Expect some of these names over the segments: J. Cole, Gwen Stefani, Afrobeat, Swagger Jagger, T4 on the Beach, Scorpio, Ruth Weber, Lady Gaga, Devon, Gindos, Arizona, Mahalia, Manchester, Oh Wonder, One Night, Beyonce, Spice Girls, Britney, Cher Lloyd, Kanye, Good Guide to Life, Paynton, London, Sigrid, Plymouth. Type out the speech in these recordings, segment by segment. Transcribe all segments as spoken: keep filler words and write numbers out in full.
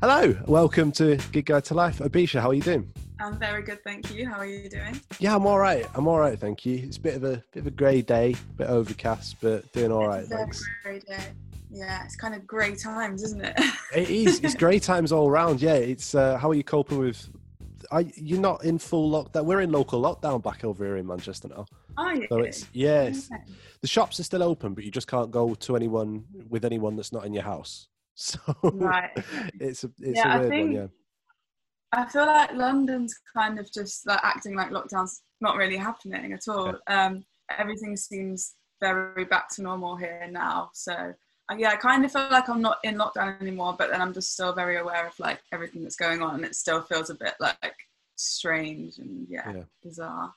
Hello. Welcome to Good Guide to Life. Abisha, how are you doing? I'm very good, thank you. How are you doing? Yeah, I'm all right. I'm all right, thank you. It's a bit of a bit of a grey day, a bit overcast, but doing all right, thanks. It's a grey day. Yeah, it's kind of grey times, isn't it? It is. It's grey times all round. Yeah, it's. Uh, how are you coping with? Are you're not in full lockdown? We're in local lockdown back over here in Manchester now. Are you? So it's yes. Yeah, okay. The shops are still open, but you just can't go to anyone with anyone that's not in your house. So right. it's a it's yeah, a weird I think- one. Yeah. I feel like London's kind of just like acting like lockdown's not really happening at all. Yeah. Um, everything seems very back to normal here now. So yeah, I kind of feel like I'm not in lockdown anymore, but then I'm just still very aware of like everything that's going on, and it still feels a bit like strange and yeah, yeah. bizarre.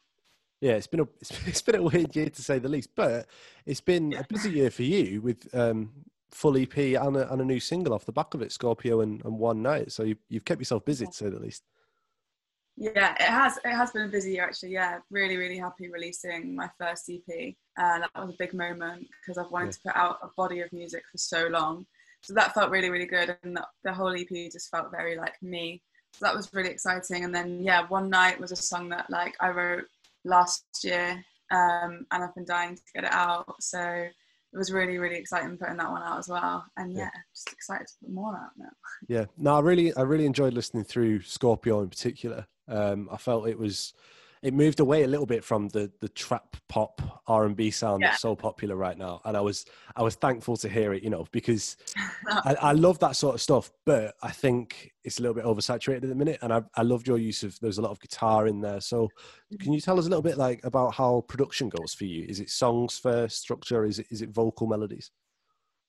Yeah, it's been a it's been a weird year to say the least, but it's been yeah. a busy year for you with um, full E P and a, and a new single off the back of it, Scorpio and, and One Night. So you've, you've kept yourself busy, to say the least. Yeah, it has it has been a busy year, actually. Yeah, really, really happy releasing my first E P. Uh, that was a big moment because I've wanted yeah. to put out a body of music for so long. So that felt really, really good. And the, the whole E P just felt very like me. So that was really exciting. And then, yeah, One Night was a song that like I wrote last year um, and I've been dying to get it out. So it was really, really exciting putting that one out as well. And yeah, yeah, just excited to put more out now. Yeah. No, I really, I really enjoyed listening through Scorpio in particular. Um, I felt it was, it moved away a little bit from the the trap pop R and B sound yeah. that's so popular right now. And I was, I was thankful to hear it, you know, because I, I love that sort of stuff, but I think it's a little bit oversaturated at the minute. And I, I loved your use of, there's a lot of guitar in there. So can you tell us a little bit like about how production goes for you? Is it songs first, structure? Is it, is it vocal melodies?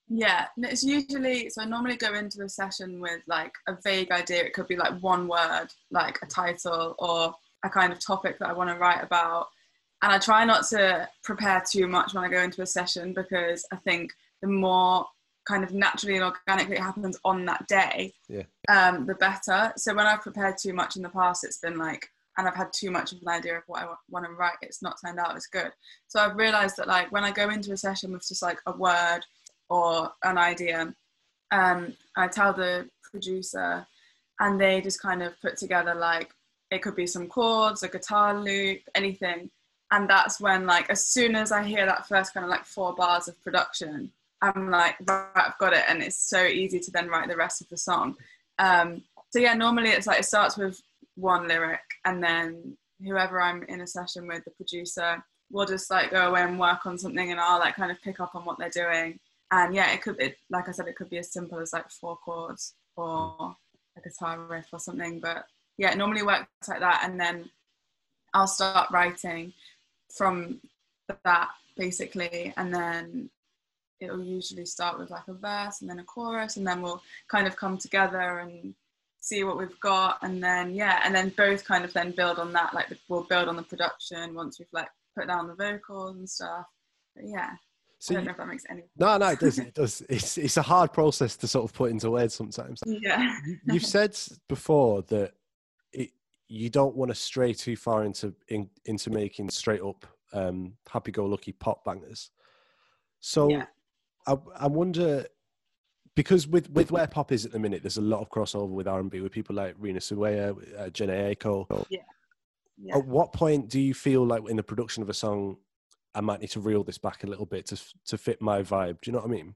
Yeah, it's usually, so I normally go into the session with like a vague idea. It could be like one word, like a title or a kind of topic that I want to write about. And I try not to prepare too much when I go into a session, because I think the more kind of naturally and organically it happens on that day, yeah. um, the better. So when I've prepared too much in the past, it's been like, and I've had too much of an idea of what I want to write, it's not turned out as good. So I've realized that like when I go into a session with just like a word or an idea, um, I tell the producer and they just kind of put together like, it could be some chords, a guitar loop, anything. And that's when, like, as soon as I hear that first kind of like four bars of production, I'm like, right, I've got it. And it's so easy to then write the rest of the song. Um, so yeah, normally it's like, it starts with one lyric, and then whoever I'm in a session with, the producer, will just like go away and work on something, and I'll like kind of pick up on what they're doing. And yeah, it could be, like I said, it could be as simple as like four chords or a guitar riff or something, but yeah, it normally works like that, and then I'll start writing from that basically, and then it'll usually start with like a verse and then a chorus, and then we'll kind of come together and see what we've got, and then yeah, and then both kind of then build on that, like we'll build on the production once we've like put down the vocals and stuff. But yeah. So I don't know if that makes any sense. No, no, it does. It does. It's it's a hard process to sort of put into words sometimes. Yeah. You've said before that you don't want to stray too far into in, into making straight up um, happy-go-lucky pop bangers. So yeah. I, I wonder, because with, with where pop is at the minute, there's a lot of crossover with R and B, with people like Rina Sawayama, uh, Jenna Aiko. Yeah. Yeah. At what point do you feel like in the production of a song, I might need to reel this back a little bit to to fit my vibe? Do you know what I mean?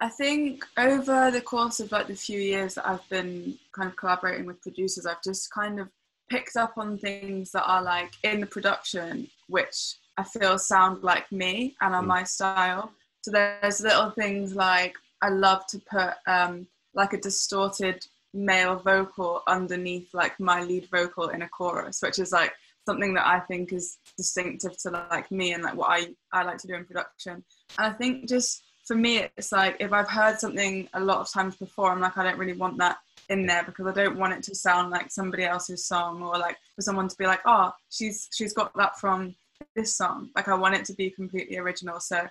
I think over the course of like the few years that I've been kind of collaborating with producers, I've just kind of picked up on things that are like in the production, which I feel sound like me and are mm. my style. So there's little things like I love to put um, like a distorted male vocal underneath like my lead vocal in a chorus, which is like something that I think is distinctive to like me and like what I, I like to do in production. And I think just for me, it's like if I've heard something a lot of times before, I'm like, I don't really want that in there because I don't want it to sound like somebody else's song, or like for someone to be like, oh, she's she's got that from this song. Like I want it to be completely original. So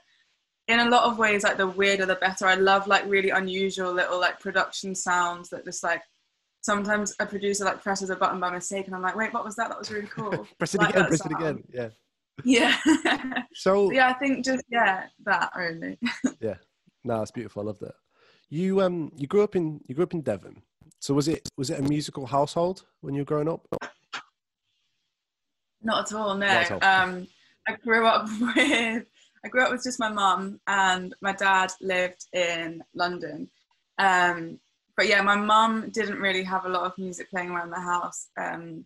in a lot of ways, like the weirder the better. I love like really unusual little like production sounds that just like, sometimes a producer like presses a button by mistake and I'm like, wait, what was that? That was really cool. Press it like, again, press sound. it again. Yeah. Yeah. So yeah, I think just, yeah, that really. Yeah. No, it's beautiful. I love that. You, um, you grew up in, you grew up in Devon. So was it, was it a musical household when you were growing up? Not at all. No. At all. Um, I grew up with, I grew up with just my mum, and my dad lived in London. Um, But yeah, my mum didn't really have a lot of music playing around the house um,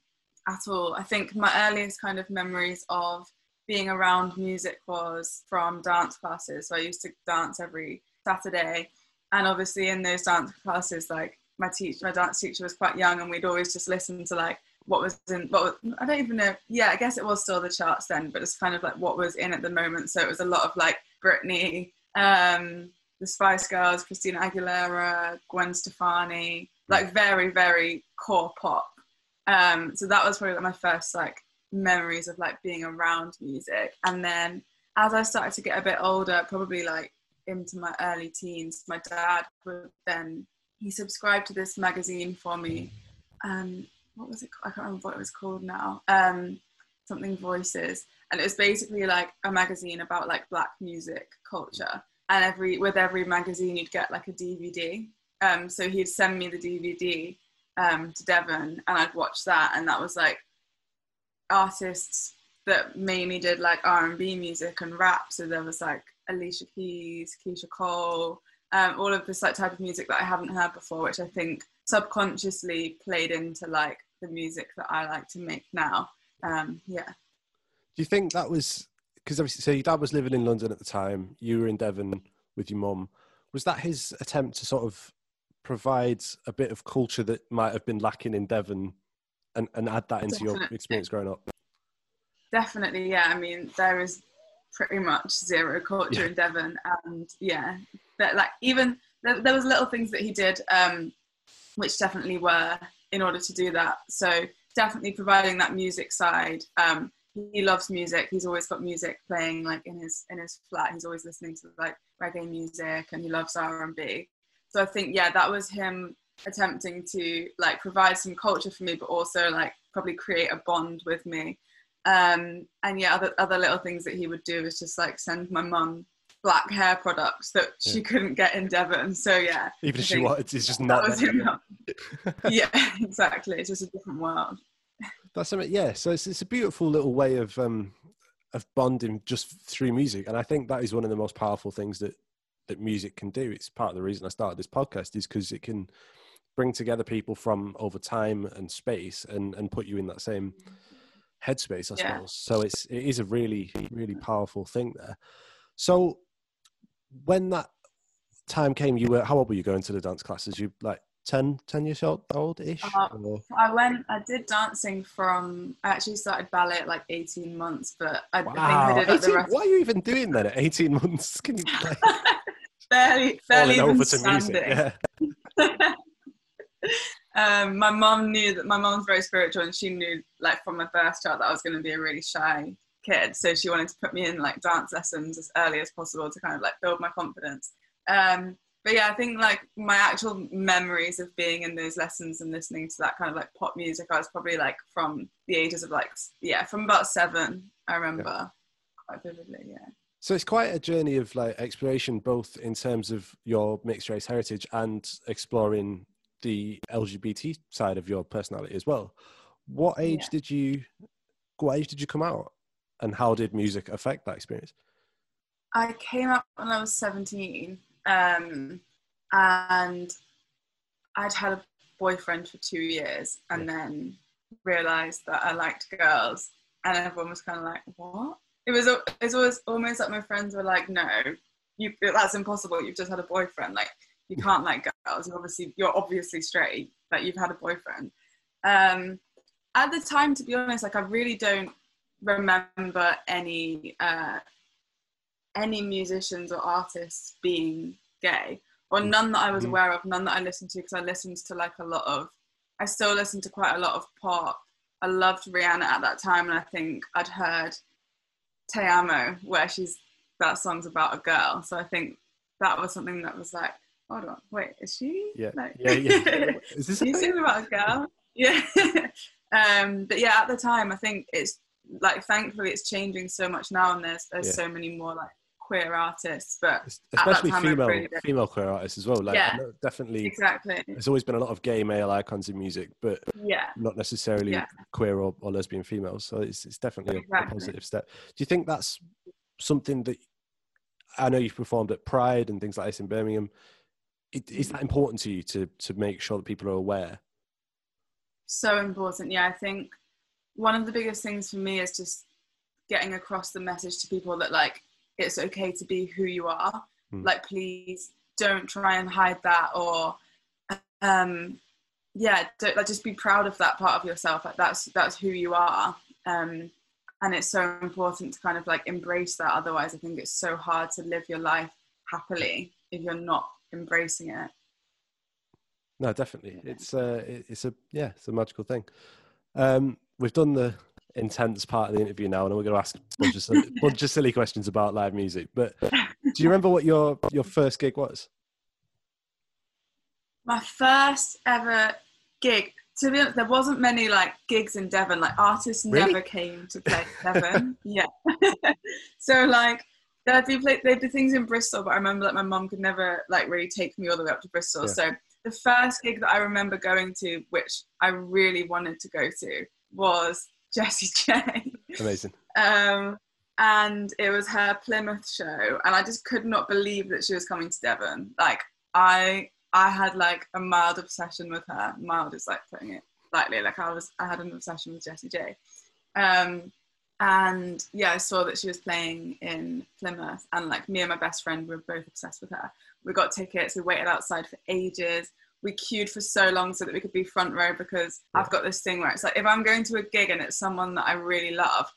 at all. I think my earliest kind of memories of being around music was from dance classes. So I used to dance every Saturday. And obviously in those dance classes, like my teacher, my dance teacher was quite young, and we'd always just listen to like what was in, what was, I don't even know. Yeah, I guess it was still the charts then, but it's kind of like what was in at the moment. So it was a lot of like Britney, um, the Spice Girls, Christina Aguilera, Gwen Stefani, like very, very core pop. Um, so that was probably like my first like memories of like being around music. And then as I started to get a bit older, probably like into my early teens, my dad would then, he subscribed to this magazine for me. Um, what was it called? I can't remember what it was called now. Um, something Voices. And it was basically like a magazine about like black music culture. And every with every magazine, you'd get like a D V D. Um, so he'd send me the D V D um, to Devon, and I'd watch that. And that was like artists that mainly did like R and B music and rap. So there was like Alicia Keys, Keisha Cole, um, all of this like type of music that I haven't heard before, which I think subconsciously played into like the music that I like to make now. Um, yeah. Do you think that was? Because obviously, so your dad was living in London at the time, you were in Devon with your mum. Was that his attempt to sort of provide a bit of culture that might have been lacking in Devon and, and add that into Definitely. your experience growing up? Definitely, yeah. I mean, there is pretty much zero culture yeah. in Devon. And yeah, that like even there, there was little things that he did, um, which definitely were in order to do that. So definitely providing that music side. Um, He loves music. He's always got music playing like in his in his flat. He's always listening to like reggae music, and he loves R and B. So I think, yeah, that was him attempting to like provide some culture for me, but also like probably create a bond with me. Um, and yeah, other other little things that he would do is just like send my mum black hair products that yeah. she couldn't get in Devon. So yeah, even I if she wanted, it's just not. That was enough. Yeah, exactly. It's just a different world. That's something, yeah. So it's it's a beautiful little way of um of bonding just through music, and I think that is one of the most powerful things that that music can do. It's part of the reason I started this podcast is because it can bring together people from over time and space, and and put you in that same headspace, I yeah. suppose. So it's it is a really really powerful thing there. So when that time came, you were how old were you going to the dance classes? You like. ten, ten years old ish? Uh, I went, I did dancing from, I actually started ballet at like eighteen months, but I, wow. I think I did eighteen, like the rest. What are you even doing then at eighteen months? Can you like, barely, barely even over to standing. Music, yeah. um, my mum knew that my mum's very spiritual, and she knew like from my first child that I was going to be a really shy kid. So she wanted to put me in like dance lessons as early as possible to kind of like build my confidence. Um, But yeah, I think like my actual memories of being in those lessons and listening to that kind of like pop music, I was probably like from the ages of like, yeah, from about seven, I remember yeah. quite vividly, yeah. So it's quite a journey of like exploration, both in terms of your mixed race heritage and exploring the L G B T side of your personality as well. What age yeah. did you, what age did you come out, and how did music affect that experience? I came out when I was seventeen. Um, and I'd had a boyfriend for two years and yeah. then realised that I liked girls. And everyone was kind of like, what? It was, it was always, almost like my friends were like, no, you, that's impossible. You've just had a boyfriend. Like, you can't like girls. You're obviously, you're obviously straight, but you've had a boyfriend. Um, at the time, to be honest, like I really don't remember any uh, any musicians or artists being gay, or none that I was aware of, none that I listened to, because I listened to like a lot of, I still listen to quite a lot of pop. I loved Rihanna at that time, and I think I'd heard Te Amo, where she's, that song's about a girl. So I think that was something that was like, hold on, wait, is she? Yeah, like, yeah, yeah. Is this she's singing about a girl? Yeah. um, but yeah, at the time, I think it's, like, thankfully it's changing so much now, and there's there's yeah. so many more, like, queer artists, but especially at that time, female really female queer artists as well. Like, yeah, definitely, exactly. There's always been a lot of gay male icons in music, but yeah, not necessarily yeah. queer or, or lesbian females. So it's it's definitely exactly. a, a positive step. Do you think that's something that, I know you've performed at Pride and things like this in Birmingham? It, is that important to you to to make sure that people are aware? So important, yeah. I think one of the biggest things for me is just getting across the message to people that, like, it's okay to be who you are. Mm. Like, please don't try and hide that, or um, yeah, don't, like, just be proud of that part of yourself. Like, that's that's who you are, um, and it's so important to kind of like embrace that. Otherwise, I think it's so hard to live your life happily if you're not embracing it. No, definitely, yeah. it's uh, it's a yeah, it's a magical thing. Um, we've done the intense part of the interview now, and we're going to ask a bunch of silly, bunch of silly questions about live music, but do you remember what your your first gig was? My first ever gig, to be honest, there wasn't many like gigs in Devon, like artists really? Never came to play Devon. Yeah. So like there'd be play, they'd do things in Bristol, but I remember that like, my mum could never like really take me all the way up to Bristol. Yeah. So the first gig that I remember going to, which I really wanted to go to, was Jessie J. Amazing. Um, and it was her Plymouth show, and I just could not believe that she was coming to Devon. Like, I I had like a mild obsession with her. Mild is like putting it lightly. Like, I was I had an obsession with Jessie J. Um, and yeah, I saw that she was playing in Plymouth, and like me and my best friend, we were both obsessed with her. We got tickets, we waited outside for ages. We queued for so long so that we could be front row, because yeah. I've got this thing where it's like, if I'm going to a gig and it's someone that I really love,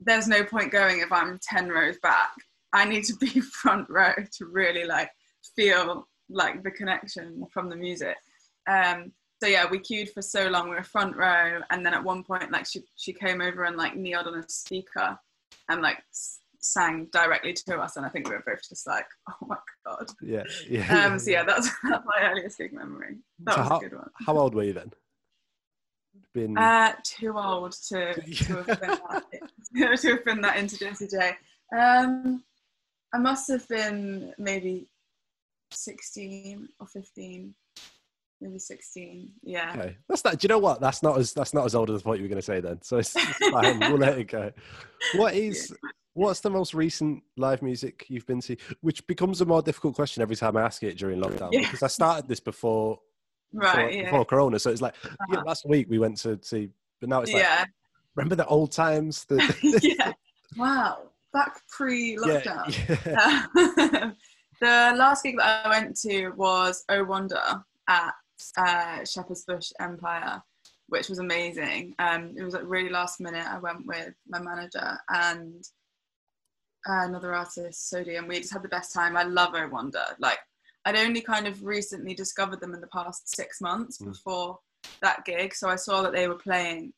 there's no point going if I'm ten rows back. I need to be front row to really like feel like the connection from the music. Um, so yeah, we queued for so long, we were front row. And then at one point, like she, she came over and like kneeled on a speaker and like sang directly to us, and I think we were both just like, oh my god. Yeah, yeah. Um, so yeah, that's, that's my earliest gig memory. That so was how, a good one. How old were you then? Been uh, too old to, to have been that to have been that into Jessie J. Um, I must have been maybe sixteen or fifteen, maybe sixteen. Yeah. Okay, that's not. Do you know what? That's not as that's not as old as what you were going to say then. So it's, it's fine. We'll let it go. What is? Yeah. What's the most recent live music you've been to? Which becomes a more difficult question every time I ask it during lockdown, yeah. because I started this before, right, before, yeah. before Corona. So it's like, uh-huh. yeah, last week we went to see, but now it's like, yeah. remember the old times? The yeah. Wow. Back pre-lockdown. Yeah. Yeah. The last gig that I went to was Oh Wonder at uh, Shepherd's Bush Empire, which was amazing. Um, it was like really last minute. I went with my manager and another artist, Sodium. We just had the best time. I love Oh Wonder. Like, I'd only kind of recently discovered them in the past six months mm. before that gig, so I saw that they were playing,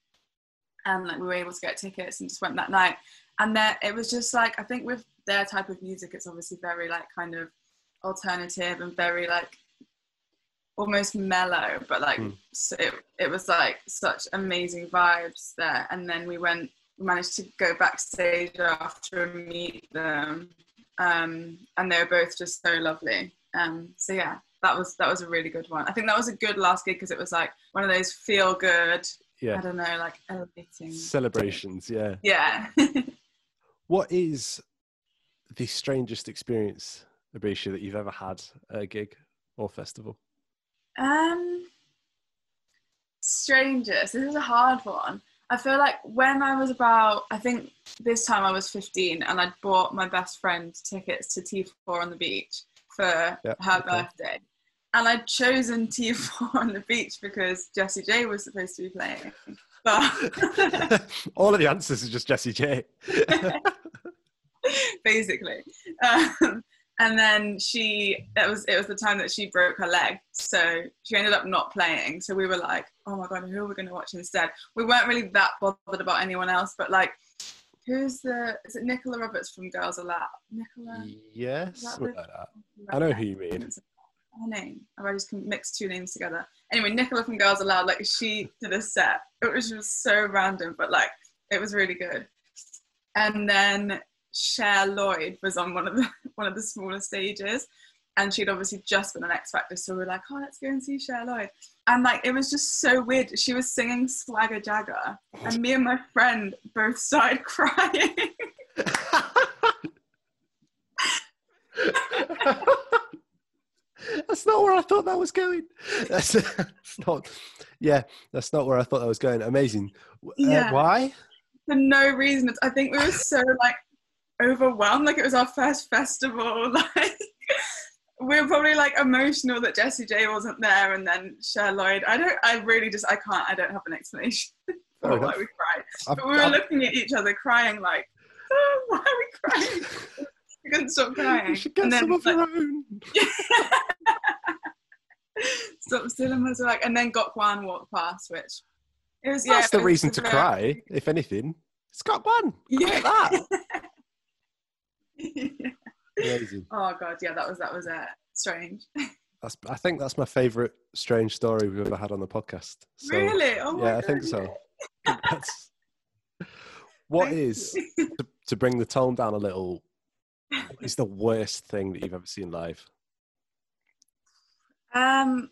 and like we were able to get tickets and just went that night. And then it was just like, I think with their type of music, it's obviously very like kind of alternative and very like almost mellow, but like mm. so it it was like such amazing vibes there. And then we went. Managed to go backstage after and meet them, um, and they were both just so lovely. Um, so yeah, that was that was a really good one. I think that was a good last gig because it was like one of those feel good. Yeah. I don't know, like elevating celebrations. Yeah. Yeah. What is the strangest experience Abisha, that you've ever had at a gig or festival? Um, strangest. This is a hard one. I feel like when I was about, I think this time I was fifteen, and I'd bought my best friend tickets to T four on the Beach for yep, her okay. birthday. And I'd chosen T four on the Beach because Jessie J was supposed to be playing. But all of the answers are just Jessie J. Basically. Um, and then she, that was, it was the time that she broke her leg. So she ended up not playing. So we were like, oh my God, who are we going to watch instead? We weren't really that bothered about anyone else, but like, who's the, is it Nicola Roberts from Girls Aloud? Nicola? Yes. Like I know who you mean. Her name, I just can mix two names together. Anyway, Nicola from Girls Aloud, like she did a set. It was just so random, but like it was really good. And then Cher Lloyd was on one of the one of the smaller stages, and she'd obviously just been on X Factor, so we were like, oh, let's go and see Cher Lloyd. And like it was just so weird. She was singing Swagger Jagger, and me and my friend both started crying. That's not where I thought that was going. That's, that's not, yeah, that's not where I thought that was going. Amazing. Yeah. Uh, why? For no reason. I think we were so like overwhelmed. Like it was our first festival. Like we were probably like emotional that Jessie J wasn't there, and then Cher Lloyd. I don't. I really just. I can't. I don't have an explanation for why we cried. But we were I've, looking at each other, crying like, oh, why are we crying? We couldn't stop crying. You should get and some then, of like, your own. Stop stealing my swag. And then Gok Wan walked past, which it was. That's yeah, the was reason to cry, if anything. It's Gok Wan. Yeah, that. Yeah. Amazing. Oh God, yeah, that was that was uh, strange. That's. I think that's my favourite strange story we've ever had on the podcast. So, really? Oh my yeah, God. I think so. That's, what is to, to bring the tone down a little? What is the worst thing that you've ever seen live? Um,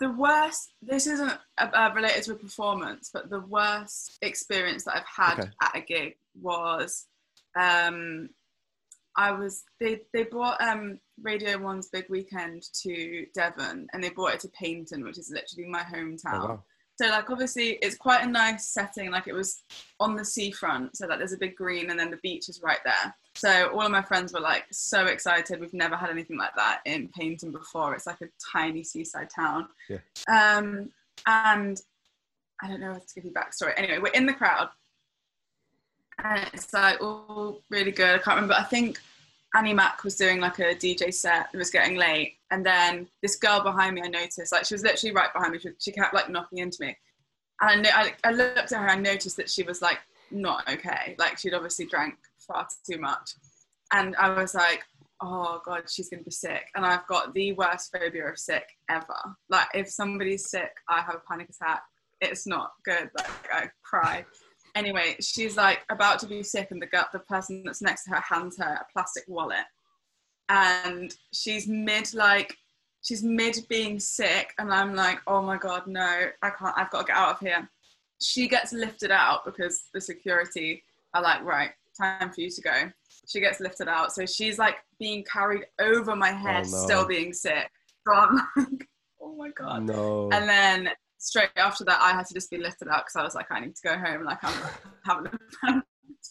the worst, this isn't uh, related to a performance, but the worst experience that I've had okay. at a gig was, um, I was, they, they brought um, Radio One's Big Weekend to Devon, and they brought it to Paynton, which is literally my hometown. Oh, wow. So like, obviously it's quite a nice setting. Like it was on the seafront. So like there's a big green and then the beach is right there. So all of my friends were like so excited. We've never had anything like that in Paynton before. It's like a tiny seaside town. Yeah. Um, and I don't know if to give you backstory. Anyway, we're in the crowd and it's like all really good. I can't remember. I think Annie Mac was doing like a D J set. It was getting late. And then this girl behind me, I noticed, like she was literally right behind me. She, she kept like knocking into me. And I, I, I looked at her and noticed that she was like, not okay. Like she'd obviously drank far too much. And I was like, oh God, she's going to be sick. And I've got the worst phobia of sick ever. Like if somebody's sick, I have a panic attack. It's not good. Like I cry. Anyway, she's like about to be sick, and the girl, the person that's next to her hands her a plastic wallet. And she's mid like, she's mid being sick. And I'm like, oh my God, no, I can't, I've got to get out of here. She gets lifted out because the security are like, right, time for you to go. She gets lifted out. So she's like being carried over my head, oh, no. still being sick. So I'm like, oh my God. No. And then straight after that, I had to just be lifted out because I was like, I need to go home. Like, I'm having a panic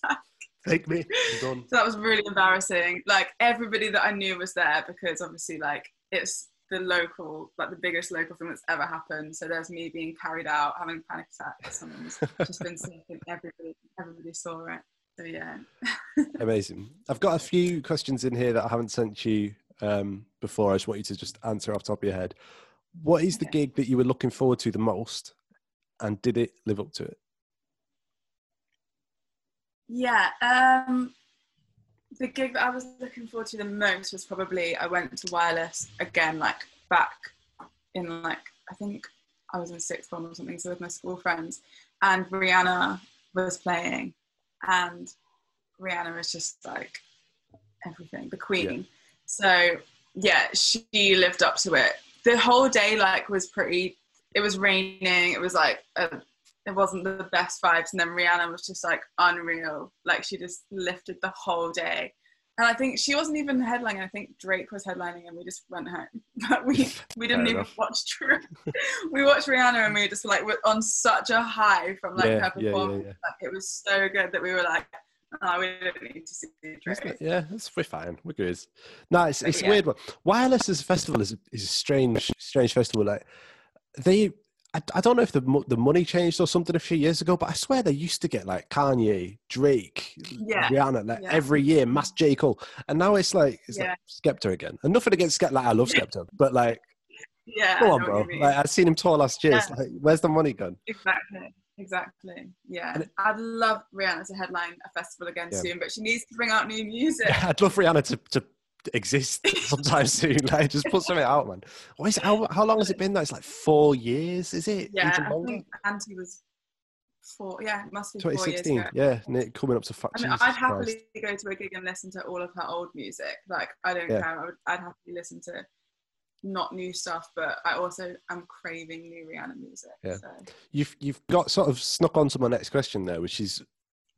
attack. Take me. I'm done. So that was really embarrassing. Like, everybody that I knew was there because, obviously, like, it's the local, like, the biggest local thing that's ever happened. So there's me being carried out, having a panic attack. Someone's just been sick and everybody, everybody saw it. So, yeah. Amazing. I've got a few questions in here that I haven't sent you um, before. I just want you to just answer off the top of your head. What is the gig that you were looking forward to the most, and did it live up to it? Yeah, um, the gig that I was looking forward to the most was probably, I went to Wireless again, like back in like, I think I was in sixth form or something, so with my school friends, and Rihanna was playing, and Rihanna was just like everything, the queen. Yeah. So yeah, she lived up to it. The whole day, like, was pretty, it was raining, it was, like, a, it wasn't the best vibes, and then Rihanna was just, like, unreal. Like, she just lifted the whole day, And I think she wasn't even headlining. I think Drake was headlining and we just went home. But we, we didn't even watch Drake. We watched Rihanna and we were just like, we're on such a high from like yeah, her performance. Yeah, yeah, yeah. Like, it was so good that we were like, oh, we don't need to see Drake. Yeah, we're fine. We're good. No, it's, it's yeah. a weird one. Wireless as a festival is, is a strange, strange festival. Like they... I, I don't know if the the money changed or something a few years ago, but I swear they used to get like Kanye, Drake, yeah. Rihanna, like yeah. every year, mass J. Cole. And now it's like, it's yeah. like Skepta again. And nothing against Skepta, like I love Skepta, but like, yeah, come on, bro. Like, I've seen him tour last year. Yeah. It's like, where's the money gone? Exactly, exactly. Yeah. It, I'd love Rihanna to headline a festival again yeah. soon, but she needs to bring out new music. I'd love Rihanna to... to exist sometime soon. Like, just put something out, man. What is it? How, how long has it been though? It's like four years, is it? Yeah, I think Auntie was four. Yeah, it must be twenty sixteen. Four years ago. Yeah, Nick, coming up to fuck. I mean, Jesus I'd happily Christ. Go to a gig and listen to all of her old music. Like, I don't yeah. care. I would, I'd happily listen to not new stuff, but I also am craving new Rihanna music. Yeah. So. You've you've got sort of snuck onto my next question there, which is,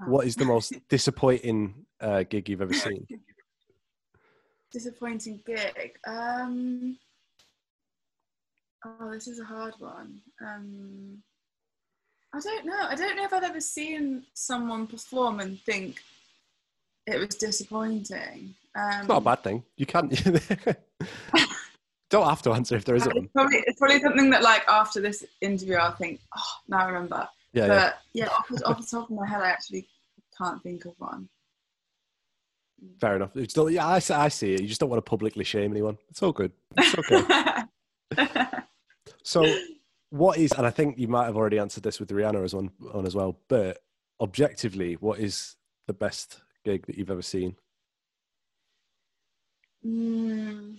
oh. what is the most disappointing uh, gig you've ever seen? Disappointing gig. Um, oh, this is a hard one. Um, I don't know. I don't know if I've ever seen someone perform and think it was disappointing. Um, it's not a bad thing. You can't. Don't have to answer if there isn't one. Probably, it's probably something that, like, after this interview, I'll think, oh, now I remember. Yeah, but yeah, yeah off, off the top of my head, I actually can't think of one. Fair enough. It's still, yeah, I, I see it. You just don't want to publicly shame anyone. It's all good. It's okay. So what is, and I think you might have already answered this with Rihanna as on, on as well, but objectively, what is the best gig that you've ever seen? Mm,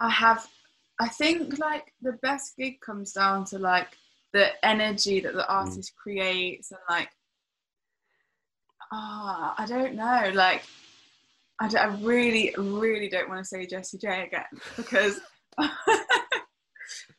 I have, I think like the best gig comes down to like the energy that the artist mm. creates and like, Ah, oh, I don't know. Like, I, I really, really don't want to say Jessie J again because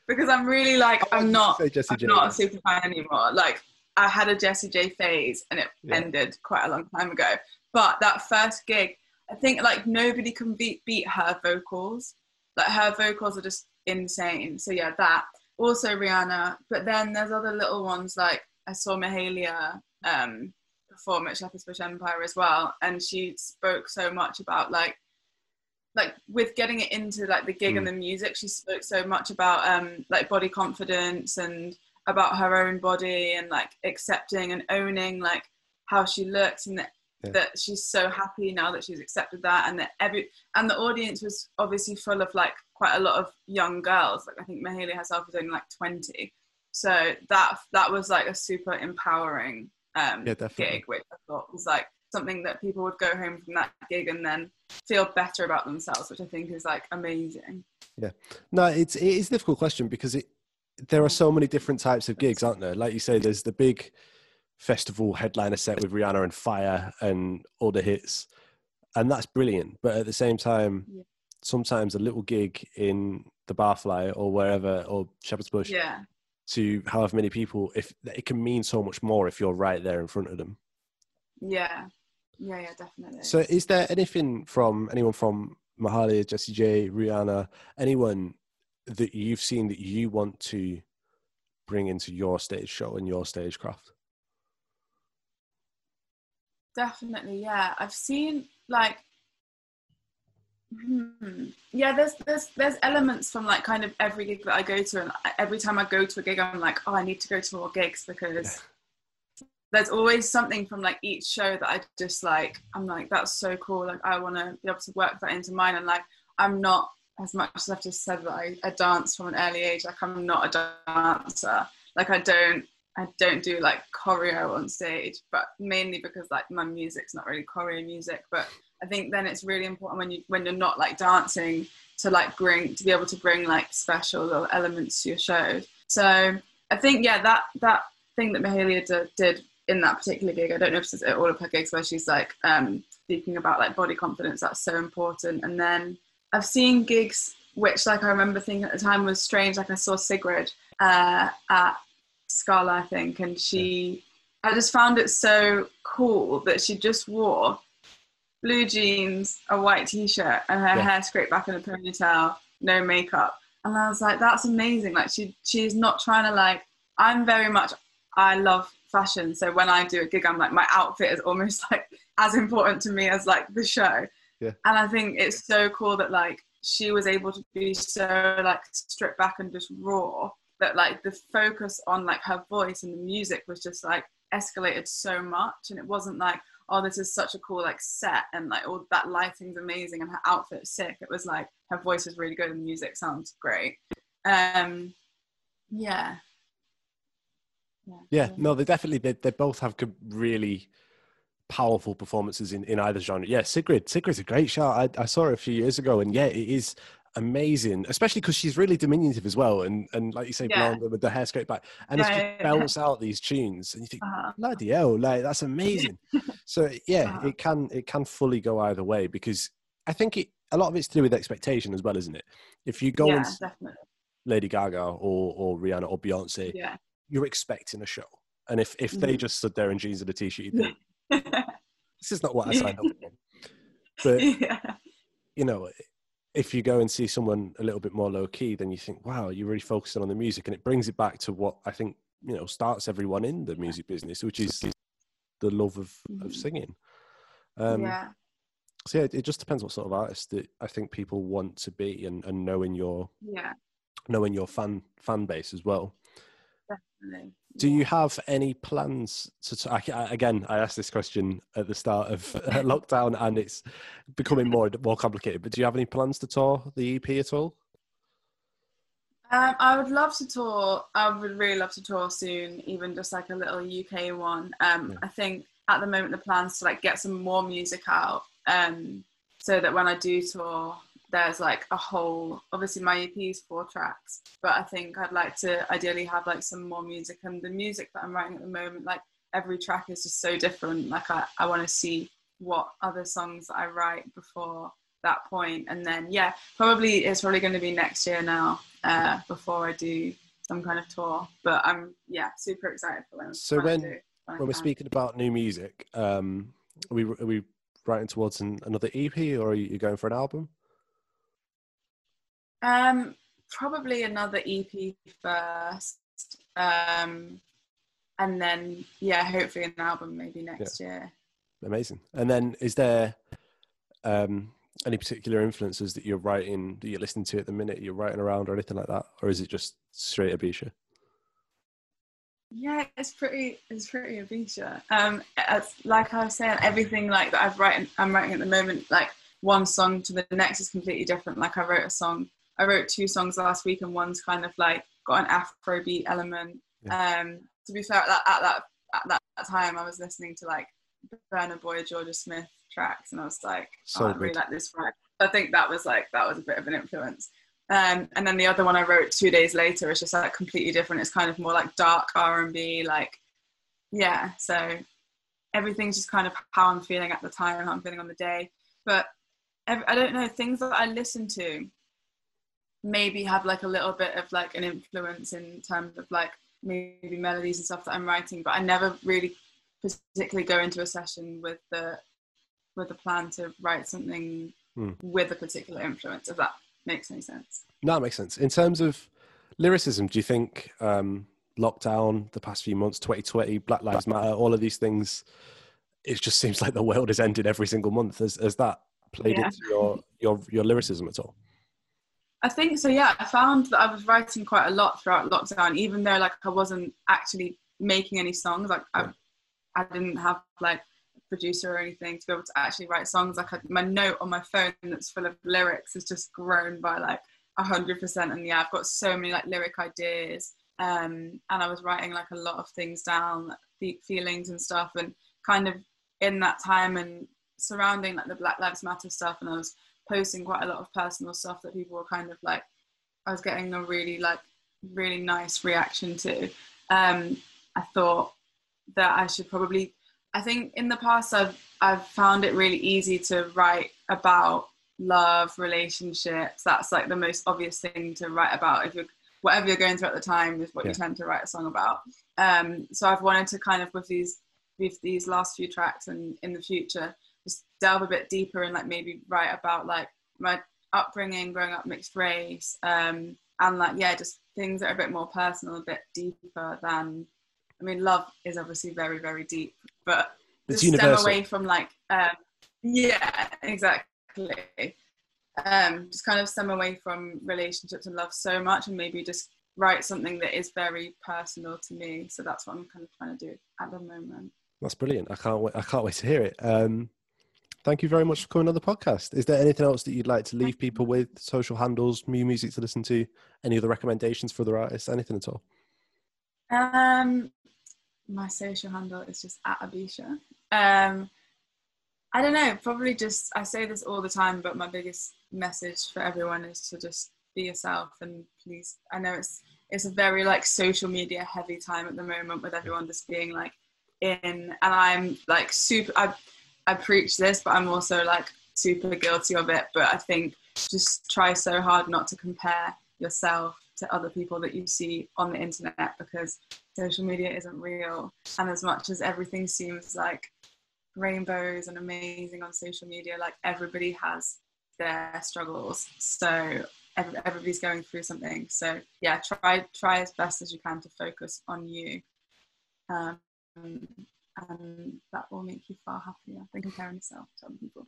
because I'm really like I'm not I'm not a super fan anymore. Like, I had a Jessie J phase and it yeah. ended quite a long time ago. But that first gig, I think like nobody can beat beat her vocals. Like, her vocals are just insane. So yeah, that also Rihanna. But then there's other little ones like I saw Mahalia. Um, perform at Shepherd's Bush Empire as well, and she spoke so much about like like with getting it into like the gig mm. and the music. She spoke so much about um like body confidence and about her own body and like accepting and owning like how she looks, and that, yeah. that she's so happy now that she's accepted that, and that every and the audience was obviously full of like quite a lot of young girls. Like, I think Mahalia herself is only like twenty, so that that was like a super empowering Um, yeah, gig, which I thought was like something that people would go home from that gig and then feel better about themselves, which I think is like amazing. Yeah, no, it's it is a difficult question because it there are so many different types of gigs, aren't there? Like you say, there's the big festival headliner set with Rihanna and Fire and all the hits, and that's brilliant. But at the same time, yeah. sometimes a little gig in the Barfly or wherever or Shepherd's Bush. Yeah. to however many people, if it can mean so much more if you're right there in front of them. Yeah, yeah, yeah, definitely. So is there anything from, anyone from Mahalia, Jessie J, Rihanna, anyone that you've seen that you want to bring into your stage show and your stagecraft? Definitely, yeah. I've seen, like, Hmm. yeah there's there's there's elements from like kind of every gig that I go to, and every time I go to a gig I'm like, oh, I need to go to more gigs, because yeah. there's always something from like each show that I just like I'm like, that's so cool, like I want to be able to work that into mine. And like, I'm not, as much as I've just said that I, I dance from an early age, like I'm not a dancer, like I don't I don't do like choreo on stage, but mainly because like my music's not really choreo music. But I think then it's really important when you when you're not like dancing to like bring to be able to bring like special little elements to your show. So I think yeah that that thing that Mahalia d- did in that particular gig, I don't know if it's at all of her gigs, where she's like um, speaking about like body confidence, that's so important. And then I've seen gigs which like I remember thinking at the time was strange. Like I saw Sigrid uh, at Scala, I think, and she I just found it so cool that she just wore blue jeans, a white t-shirt, and her yeah. hair scraped back in a ponytail, no makeup. And I was like, that's amazing. Like, she she's not trying to, like, I'm very much, I love fashion. So when I do a gig, I'm like, my outfit is almost like as important to me as like the show. Yeah. And I think it's so cool that like she was able to be so like stripped back and just raw, that like the focus on like her voice and the music was just like escalated so much. And it wasn't like, oh, this is such a cool like set and like all that lighting's amazing and her outfit's sick. It was like her voice is really good and the music sounds great. Um, yeah. Yeah. yeah, no, they definitely, they, they both have really powerful performances in, in either genre. Yeah, Sigrid, Sigrid's a great shout. I, I saw her a few years ago, and yeah, it is amazing, especially because she's really diminutive as well. And, and like you say, yeah. blonde with the hair scraped back. And yeah, it's just bounce yeah. out these tunes. And you think, uh-huh. bloody hell, like, that's amazing. So yeah, uh-huh. it can it can fully go either way, because I think it, a lot of it's to do with expectation as well, isn't it? If you go yeah, and definitely. Lady Gaga or, or Rihanna or Beyonce, yeah. you're expecting a show. And if, if they just stood there in jeans and a t-shirt, you'd think, this is not what I signed up for. But, yeah. you know, if you go and see someone a little bit more low-key, then you think, wow, you're really focusing on the music. And it brings it back to what I think, you know, starts everyone in the music business, which is the love of, of singing. Um, yeah. So, yeah, it just depends what sort of artist that I think people want to be, and, and knowing your yeah. knowing your fan fan base as well. Definitely. Do you have any plans to, to I, again, I asked this question at the start of lockdown and it's becoming more more complicated, but do you have any plans to tour the E P at all? Um, I would love to tour. I would really love to tour soon, even just like a little U K one. Um, yeah. I think at the moment the plan's to like get some more music out, um, so that when I do tour, there's like a whole, obviously my E P is four tracks, but I think I'd like to ideally have like some more music, and the music that I'm writing at the moment, like every track is just so different. Like I, I want to see what other songs I write before that point. And then, yeah, probably it's probably going to be next year now uh, before I do some kind of tour, but I'm, yeah, super excited for when So when, when, when we're speaking about new music, um, are we, are we writing towards an, another E P, or are you going for an album? Um, probably another E P first, um, and then yeah, hopefully an album maybe next yeah. year. Amazing. And then, is there um, any particular influences that you're writing, that you're listening to at the minute, you're writing around, or anything like that, or is it just straight Abisha? Yeah, it's pretty, it's pretty Abisha. Um, it's, like I was saying, everything like that I've written, I'm writing at the moment, like one song to the next is completely different. Like I wrote a song. I wrote two songs last week, and one's kind of like got an Afrobeat element. Yeah. Um, to be fair, at that, at that at that time, I was listening to like Burna Boy, Georgia Smith tracks, and I was like, so oh, I really like this track. I think that was like that was a bit of an influence. Um, and then the other one I wrote two days later is just like completely different. It's kind of more like dark R and B, like yeah. So everything's just kind of how I'm feeling at the time, how I'm feeling on the day. But I don't know, things that I listen to maybe have like a little bit of like an influence in terms of like maybe melodies and stuff that I'm writing, but I never really particularly go into a session with the with a plan to write something mm. with a particular influence, if that makes any sense. No, it makes sense. In terms of lyricism, do you think um, lockdown, the past few months, twenty twenty, Black Lives Matter, all of these things, it just seems like the world has ended every single month. As as that played yeah. into your, your your lyricism at all? I think so, yeah. I found that I was writing quite a lot throughout lockdown, even though like I wasn't actually making any songs. Like yeah. I, I didn't have like a producer or anything to be able to actually write songs. Like I, my note on my phone that's full of lyrics has just grown by like a hundred percent, and yeah, I've got so many like lyric ideas, um, and I was writing like a lot of things down, like feelings and stuff, and kind of in that time and surrounding like the Black Lives Matter stuff, and I was posting quite a lot of personal stuff that people were kind of like, I was getting a really like really nice reaction to. um I thought that I should probably, I think in the past I've I've found it really easy to write about love, relationships. That's like the most obvious thing to write about. If you're whatever you're going through at the time is what yeah. you tend to write a song about. Um so I've wanted to kind of with these with these last few tracks and in the future just delve a bit deeper and like maybe write about like my upbringing, growing up mixed race, um, and like, yeah, just things that are a bit more personal, a bit deeper than, I mean, love is obviously very, very deep, but it's just universal. Stem away from like, um, yeah, exactly. Um, just kind of stem away from relationships and love so much and maybe just write something that is very personal to me. So that's what I'm kind of trying to do at the moment. That's brilliant. I can't wait. I can't wait to hear it. Um, thank you very much for coming on the podcast. Is there anything else that you'd like to leave people with? Social handles, new music to listen to, any other recommendations for other artists, anything at all? Um, my social handle is just at Abisha. Um, I don't know, probably just, I say this all the time, but my biggest message for everyone is to just be yourself and please, I know it's it's a very like social media heavy time at the moment with everyone just being like in, and I'm like super, I, I preach this, but I'm also like super guilty of it. But I think just try so hard not to compare yourself to other people that you see on the internet, because social media isn't real. And as much as everything seems like rainbows and amazing on social media, like everybody has their struggles. So everybody's going through something. So yeah, try try as best as you can to focus on you. Um, and that will make you far happier than comparing yourself to other people.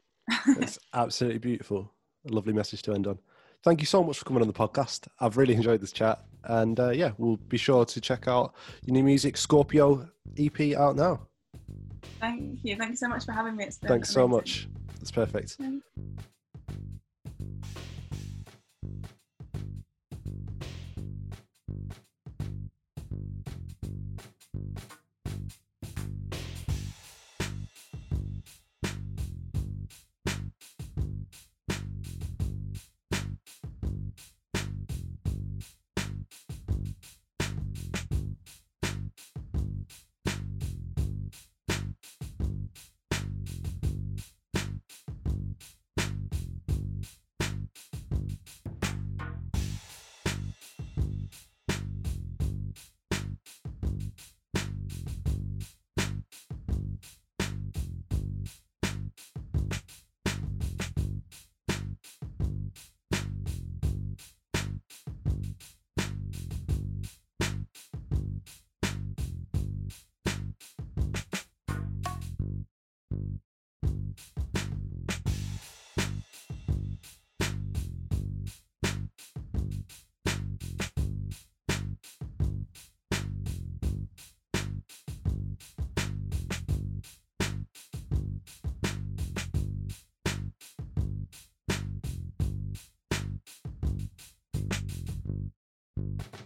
It's absolutely beautiful. A lovely message to end on. Thank you so much for coming on the podcast. I've really enjoyed this chat. And uh, yeah, we'll be sure to check out your new music, Scorpio E P, out now. Thank you. Thank you so much for having me. It's been Thanks amazing. so much. That's perfect. Thanks.